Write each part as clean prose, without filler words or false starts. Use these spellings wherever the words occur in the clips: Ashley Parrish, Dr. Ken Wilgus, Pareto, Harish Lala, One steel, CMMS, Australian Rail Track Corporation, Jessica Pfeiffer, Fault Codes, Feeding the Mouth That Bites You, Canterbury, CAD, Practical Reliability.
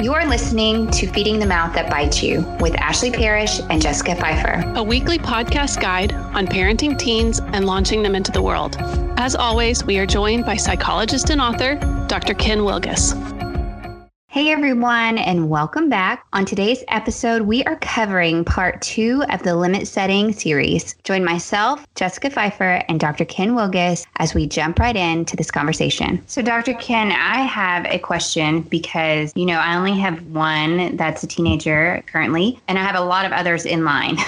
You are listening to Feeding the Mouth That Bites You with Ashley Parrish and Jessica Pfeiffer, a weekly podcast guide on parenting teens and launching them into the world. As always, we are joined by psychologist and author, Dr. Ken Wilgus. Hey everyone, and welcome back. On today's episode, we are covering part 2 of the Limit Setting series. Join myself, Jessica Pfeiffer, and Dr. Ken Wilgus as we jump right into this conversation. So Dr. Ken, I have a question because, you know, I only have one that's a teenager currently, and I have a lot of others in line.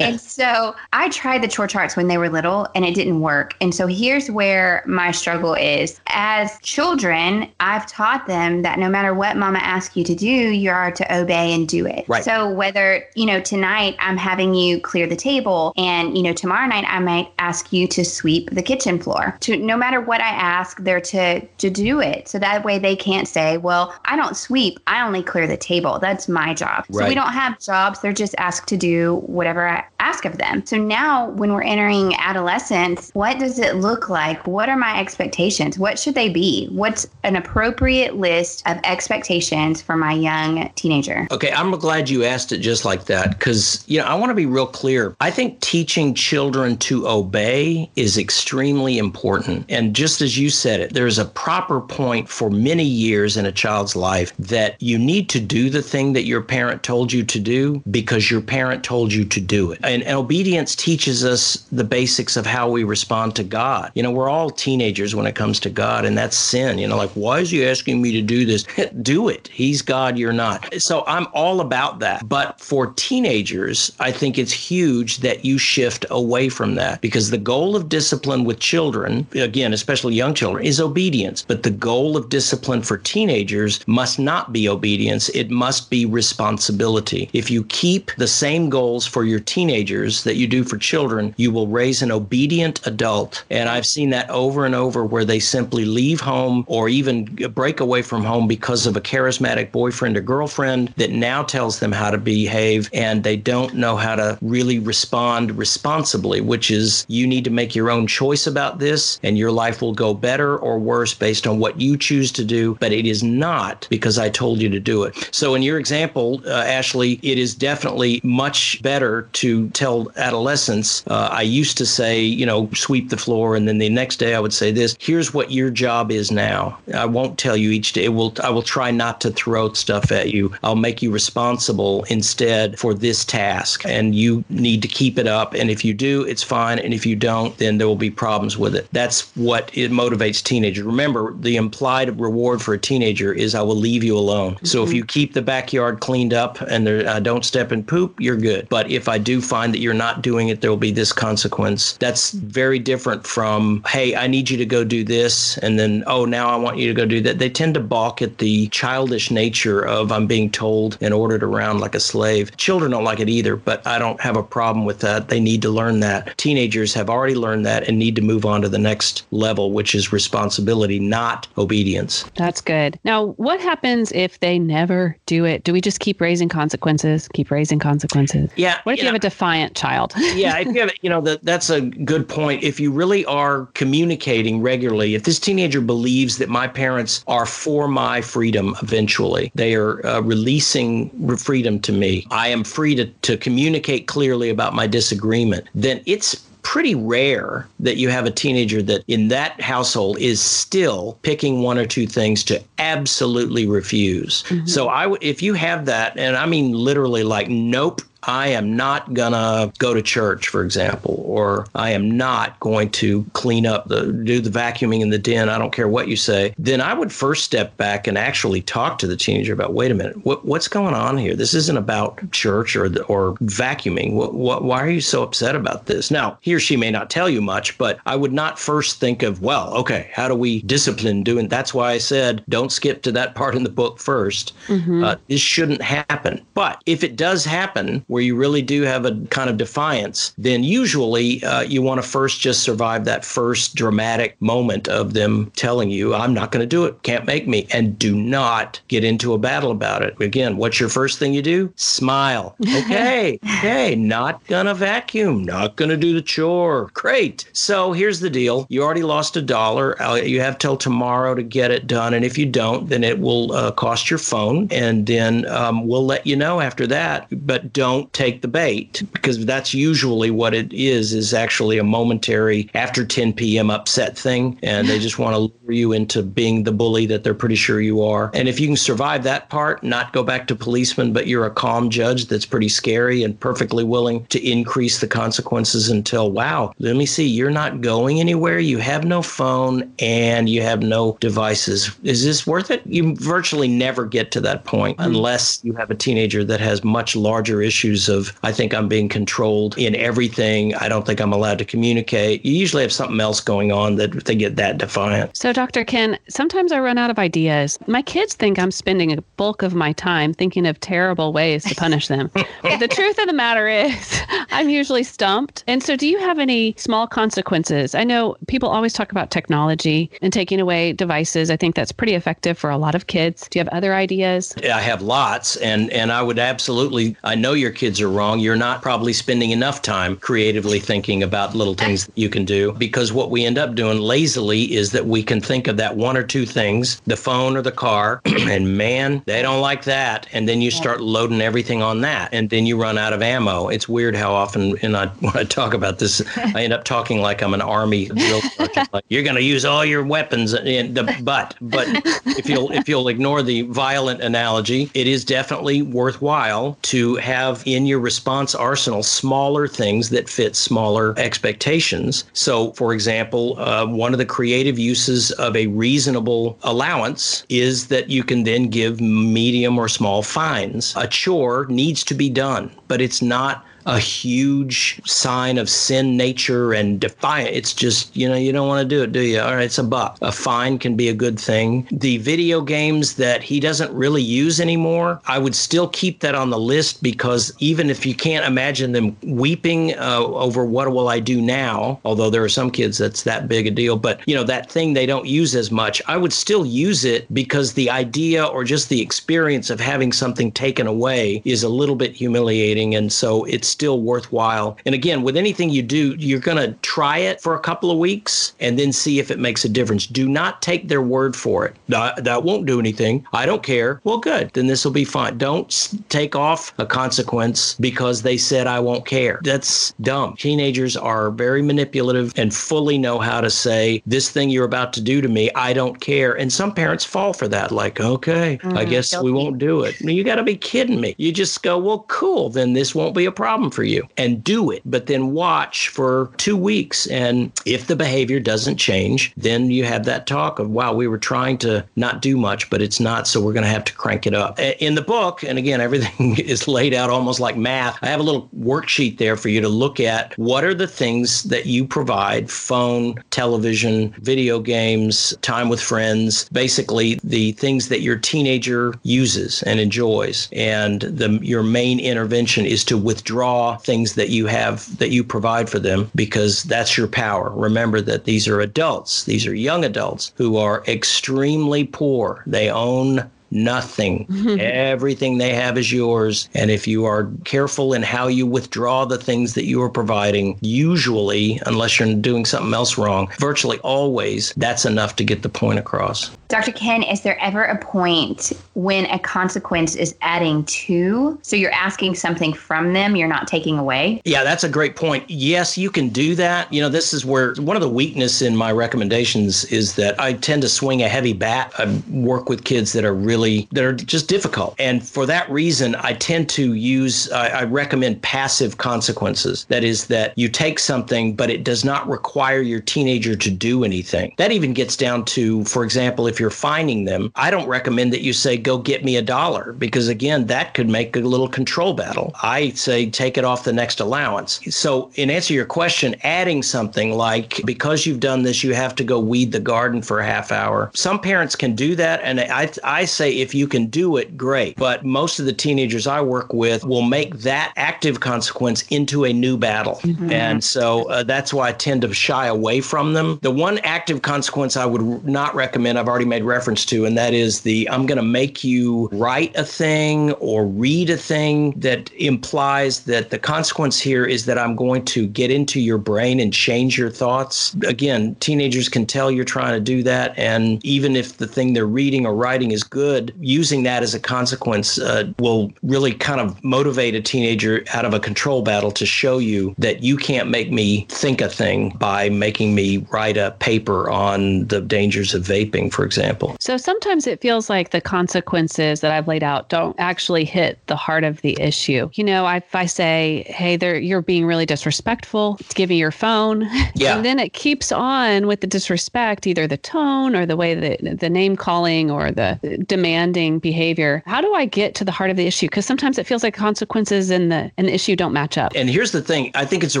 And so I tried the chore charts when they were little and it didn't work. And so here's where my struggle is. As children, I've taught them that no matter what mama asks you to do, you are to obey and do it. Right. So whether, you know, tonight I'm having you clear the table and, you know, tomorrow night I might ask you to sweep the kitchen floor. No matter what I ask, they're to do it. So that way they can't say, well, I don't sweep. I only clear the table. That's my job. Right. So we don't have jobs. They're just asked to do whatever I ask of them. So now when we're entering adolescence, what does it look like? What are my expectations? What should they be? What's an appropriate list of expectations for my young teenager? Okay, I'm glad you asked it just like that because, you know, I want to be real clear. I think teaching children to obey is extremely important. And just as you said it, there's a proper point for many years in a child's life that you need to do the thing that your parent told you to do because your parent told you to do it. And obedience teaches us the basics of how we respond to God. You know, we're all teenagers when it comes to God, and that's sin. You know, like, why is he asking me to do this? Do it. He's God, you're not. So I'm all about that. But for teenagers, I think it's huge that you shift away from that because the goal of discipline with children, again, especially young children, is obedience. But the goal of discipline for teenagers must not be obedience. It must be responsibility. If you keep the same goals for your teenagers that you do for children, you will raise an obedient adult. And I've seen that over and over where they simply leave home or even break away from home because of a charismatic boyfriend or girlfriend that now tells them how to behave, and they don't know how to really respond responsibly, which is you need to make your own choice about this and your life will go better or worse based on what you choose to do. But it is not because I told you to do it. So in your example, Ashley, it is definitely much better to tell adolescents, I used to say, you know, sweep the floor. And then the next day I would say this, here's what your job is now. I won't tell you each day. I will try not to throw stuff at you. I'll make you responsible instead for this task, and you need to keep it up. And if you do, it's fine. And if you don't, then there will be problems with it. That's what it motivates teenagers. Remember, the implied reward for a teenager is I will leave you alone. Mm-hmm. So if you keep the backyard cleaned up and I don't step and poop, you're good. But if I do find that you're not doing it, there will be this consequence. That's very different from, hey, I need you to go do this. And then, oh, now I want you to go do that. They tend to balk at the childish nature of I'm being told and ordered around like a slave. Children don't like it either, but I don't have a problem with that. They need to learn that. Teenagers have already learned that and need to move on to the next level, which is responsibility, not obedience. That's good. Now, what happens if they never do it? Do we just keep raising consequences? Keep raising consequences? Yeah. What if you have a defiant child? Yeah. If you have, you know, that's a good point. If you really are communicating regularly, if this teenager believes that my parents are for my freedom, eventually they are releasing freedom to me. I am free to communicate clearly about my disagreement. Then it's pretty rare that you have a teenager that in that household is still picking one or two things to absolutely refuse. Mm-hmm. So if you have that, and I mean literally like, nope, I am not going to go to church, for example, or I am not going to clean up, do the vacuuming in the den. I don't care what you say. Then I would first step back and actually talk to the teenager about, wait a minute, what's going on here? This isn't about church or vacuuming. Why are you so upset about this? Now, he or she may not tell you much, but I would not first think of, well, okay, how do we discipline doing? That's why I said, don't skip to that part in the book first. Mm-hmm. This shouldn't happen. But if it does happen, where you really do have a kind of defiance, then usually you want to first just survive that first dramatic moment of them telling you, I'm not going to do it, can't make me, and do not get into a battle about it. Again, what's your first thing you do? Smile. Okay, okay, not going to vacuum, not going to do the chore. Great. So here's the deal. You already lost $1. You have till tomorrow to get it done. And if you don't, then it will cost your phone. And then we'll let you know after that. But don't take the bait, because that's usually what it is actually a momentary after 10 p.m. upset thing. And they just want to lure you into being the bully that they're pretty sure you are. And if you can survive that part, not go back to policeman, but you're a calm judge that's pretty scary and perfectly willing to increase the consequences until, wow, let me see, you're not going anywhere. You have no phone and you have no devices. Is this worth it? You virtually never get to that point unless you have a teenager that has much larger issues of, I think I'm being controlled in everything. I don't think I'm allowed to communicate. You usually have something else going on that they get that defiant. So Dr. Ken, sometimes I run out of ideas. My kids think I'm spending a bulk of my time thinking of terrible ways to punish them. But the truth of the matter is I'm usually stumped. And so do you have any small consequences? I know people always talk about technology and taking away devices. I think that's pretty effective for a lot of kids. Do you have other ideas? I have lots. And I would absolutely, I know your kids are wrong. You're not probably spending enough time creatively thinking about little things that you can do, because what we end up doing lazily is that we can think of that one or two things, the phone or the car, and man, they don't like that. And then you start loading everything on that. And then you run out of ammo. It's weird how often, and when I talk about this, I end up talking like I'm an army drill sergeant. Like, you're going to use all your weapons. But if you'll ignore the violent analogy, it is definitely worthwhile to have in your response arsenal smaller things that fit smaller expectations. So, for example, one of the creative uses of a reasonable allowance is that you can then give medium or small fines. A chore needs to be done, but it's not a huge sign of sin nature and defiant. It's just, you know, you don't want to do it, do you? All right, it's $1. A fine can be a good thing. The video games that he doesn't really use anymore, I would still keep that on the list, because even if you can't imagine them weeping over what will I do now, although there are some kids that's that big a deal, but you know, that thing they don't use as much, I would still use it, because the idea or just the experience of having something taken away is a little bit humiliating. And so it's still worthwhile. And again, with anything you do, you're going to try it for a couple of weeks and then see if it makes a difference. Do not take their word for it. That won't do anything. I don't care. Well, good. Then this will be fine. Don't take off a consequence because they said I won't care. That's dumb. Teenagers are very manipulative and fully know how to say, this thing you're about to do to me, I don't care. And some parents fall for that. Like, okay, I guess we won't do it. You got to be kidding me. You just go, well, cool. Then this won't be a problem for you, and do it, but then watch for 2 weeks. And if the behavior doesn't change, then you have that talk of, wow, we were trying to not do much, but it's not. So we're going to have to crank it up. In the book, and again, everything is laid out almost like math. I have a little worksheet there for you to look at. What are the things that you provide? Phone, television, video games, time with friends, basically the things that your teenager uses and enjoys. And your main intervention is to withdraw things that you have, that you provide for them, because that's your power. Remember that these are adults. These are young adults who are extremely poor. They own nothing. Everything they have is yours. And if you are careful in how you withdraw the things that you are providing, usually, unless you're doing something else wrong, virtually always, that's enough to get the point across. Dr. Ken, is there ever a point when a consequence is adding to? So you're asking something from them, you're not taking away? Yeah, that's a great point. Yes, you can do that. You know, this is where one of the weakness in my recommendations is that I tend to swing a heavy bat. I work with kids that are that are just difficult. And for that reason, I tend to use, I recommend passive consequences. That is that you take something, but it does not require your teenager to do anything. That even gets down to, for example, if you're fining them, I don't recommend that you say, go get me $1, because again, that could make a little control battle. I say, take it off the next allowance. So in answer to your question, adding something like, because you've done this, you have to go weed the garden for a half hour. Some parents can do that. And I say, if you can do it, great. But most of the teenagers I work with will make that active consequence into a new battle. Mm-hmm. And so that's why I tend to shy away from them. The one active consequence I would not recommend, I've already made reference to, and that is the I'm going to make you write a thing or read a thing that implies that the consequence here is that I'm going to get into your brain and change your thoughts. Again, teenagers can tell you're trying to do that. And even if the thing they're reading or writing is good, using that as a consequence will really kind of motivate a teenager out of a control battle to show you that you can't make me think a thing by making me write a paper on the dangers of vaping, for example. So sometimes it feels like the consequences that I've laid out don't actually hit the heart of the issue. You know, if I say, hey, you're being really disrespectful, give me your phone. Yeah. And then it keeps on with the disrespect, either the tone or the way that the name calling or the demanding behavior. How do I get to the heart of the issue? Because sometimes it feels like consequences and the issue don't match up. And here's the thing. I think it's a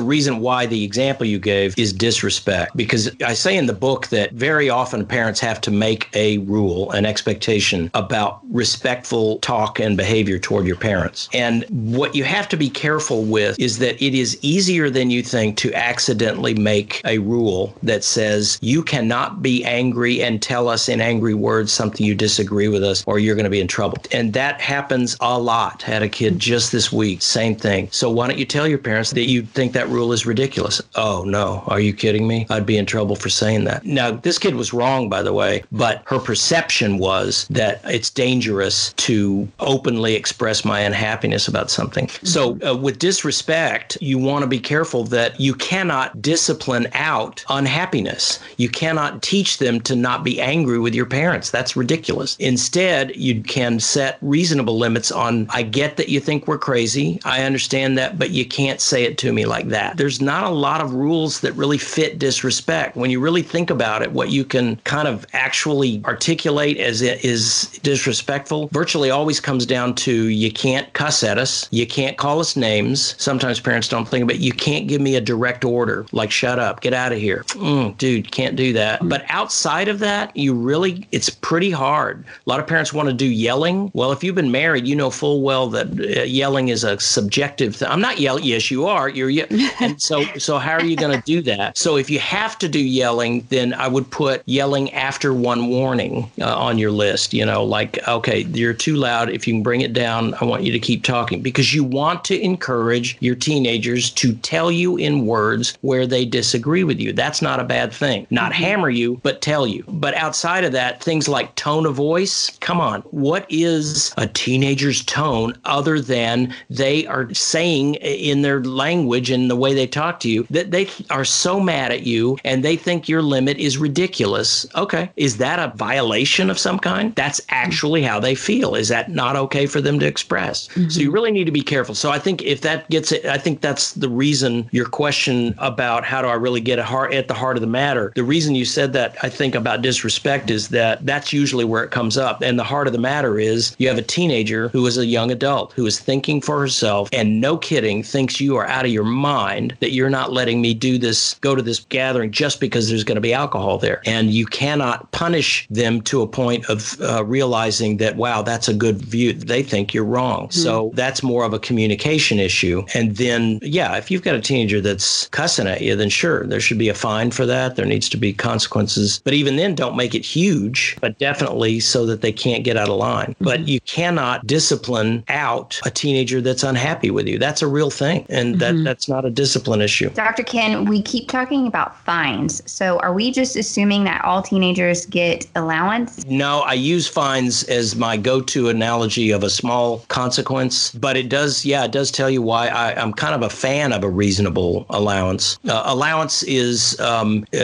reason why the example you gave is disrespect, because I say in the book that very often parents have to make a rule, an expectation about respectful talk and behavior toward your parents. And what you have to be careful with is that it is easier than you think to accidentally make a rule that says you cannot be angry and tell us in angry words something you disagree with us or you're going to be in trouble. And that happens a lot. Had a kid just this week, same thing. So why don't you tell your parents that you think that rule is ridiculous? Oh, no. Are you kidding me? I'd be in trouble for saying that. Now, this kid was wrong, by the way, but her perception was that it's dangerous to openly express my unhappiness about something. So with disrespect, you want to be careful that you cannot discipline out unhappiness. You cannot teach them to not be angry with your parents. That's ridiculous. Instead, you can set reasonable limits on, I get that you think we're crazy. I understand that, but you can't say it to me like that. There's not a lot of rules that really fit disrespect. When you really think about it, what you can kind of actually articulate as it is disrespectful virtually always comes down to you can't cuss at us. You can't call us names. Sometimes parents don't think about it. You can't give me a direct order like shut up, get out of here. Dude, can't do that. But outside of that, it's pretty hard. A lot of parents want to do yelling. Well, if you've been married, you know full well that yelling is a subjective thing. I'm not yelling. Yes, you are. And so how are you going to do that? So if you have to do yelling, then I would put yelling after one warning on your list. You know, like, okay, you're too loud. If you can bring it down, I want you to keep talking, because you want to encourage your teenagers to tell you in words where they disagree with you. That's not a bad thing. Not hammer you, but tell you. But outside of that, things like tone of voice. Come on. What is a teenager's tone other than they are saying in their language and the way they talk to you that they are so mad at you and they think your limit is ridiculous? Okay. Is that a violation of some kind? That's actually how they feel. Is that not okay for them to express? Mm-hmm. So you really need to be careful. So I think if that gets it, I think that's the reason your question about how do I really get at the heart of the matter. The reason you said that, I think, about disrespect is that that's usually where it comes up. And the heart of the matter is you have a teenager who is a young adult who is thinking for herself and, no kidding, thinks you are out of your mind that you're not letting me do this, go to this gathering just because there's going to be alcohol there. And you cannot punish them to a point of realizing that, wow, that's a good view. They think you're wrong. Mm-hmm. So that's more of a communication issue. And then, yeah, if you've got a teenager that's cussing at you, then sure, there should be a fine for that. There needs to be consequences. But even then, don't make it huge, but definitely so that they can't get out of line. Mm-hmm. But you cannot discipline out a teenager that's unhappy with you. That's a real thing. And that's not a discipline issue. Dr. Ken, we keep talking about fines. So are we just assuming that all teenagers get allowance? No, I use fines as my go-to analogy of a small consequence. But it does tell you why I'm kind of a fan of a reasonable allowance. Allowance is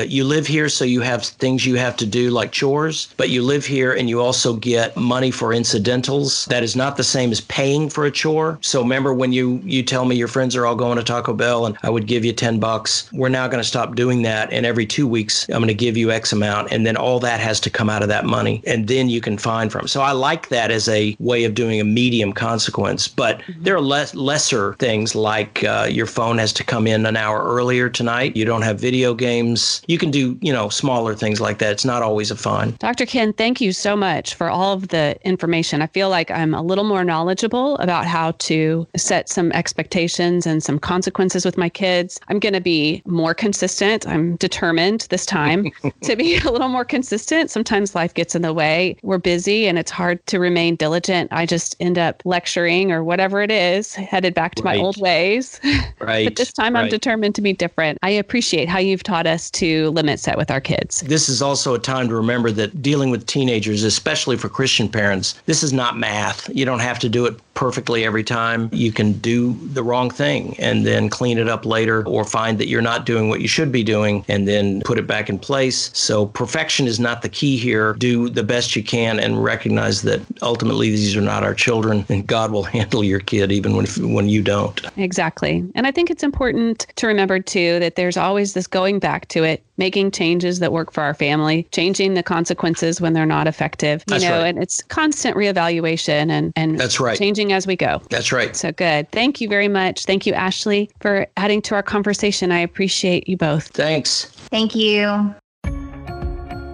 you live here, so you have things you have to do like chores, but you live here and you also get money for incidentals. That is not the same as paying for a chore. So remember when you tell me your friends are all going to Taco Bell and I would give you $10. We're now going to stop doing that. And every 2 weeks, I'm going to give you X amount. And then all that has to come out of that money. And then you can fine from. So I like that as a way of doing a medium consequence. But there are lesser things like your phone has to come in an hour earlier tonight. You don't have video games. You can do, smaller things like that. It's not always a fine. Dr. Ken, thank you so much for all of the information. I feel like I'm a little more knowledgeable about how to set some expectations and some consequences with my kids. I'm going to be more consistent. I'm determined this time to be a little more consistent. Sometimes life gets in the way. We're busy and it's hard to remain diligent. I just end up lecturing or whatever it is, headed back to my old ways. Right. But this time I'm determined to be different. I appreciate how you've taught us to limit set with our kids. This is also a time to remember that dealing with teenagers, especially for Christian parents, this is not math. You don't have to do it perfectly every time. You can do the wrong thing and then clean it up later, or find that you're not doing what you should be doing and then put it back in place. So perfection is not the key here. Do the best you can and recognize that ultimately these are not our children, and God will handle your kid even when you don't. Exactly. And I think it's important to remember too that there's always this going back to it, making changes that work for our family, changing the consequences when they're not effective, you know, and it's constant reevaluation and that's right. Changing as we go. That's right. So good. Thank you very much. Thank you, Ashley, for adding to our conversation. I appreciate you both. Thanks. Thank you.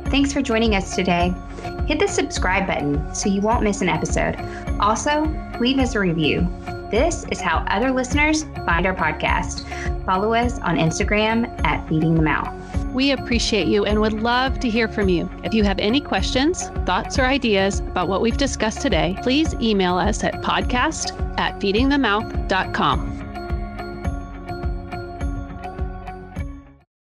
Thanks for joining us today. Hit the subscribe button so you won't miss an episode. Also, leave us a review. This is how other listeners find our podcast. Follow us on Instagram at Feeding the Mouth. We appreciate you and would love to hear from you. If you have any questions, thoughts, or ideas about what we've discussed today, please email us at podcast@feedingthemouth.com.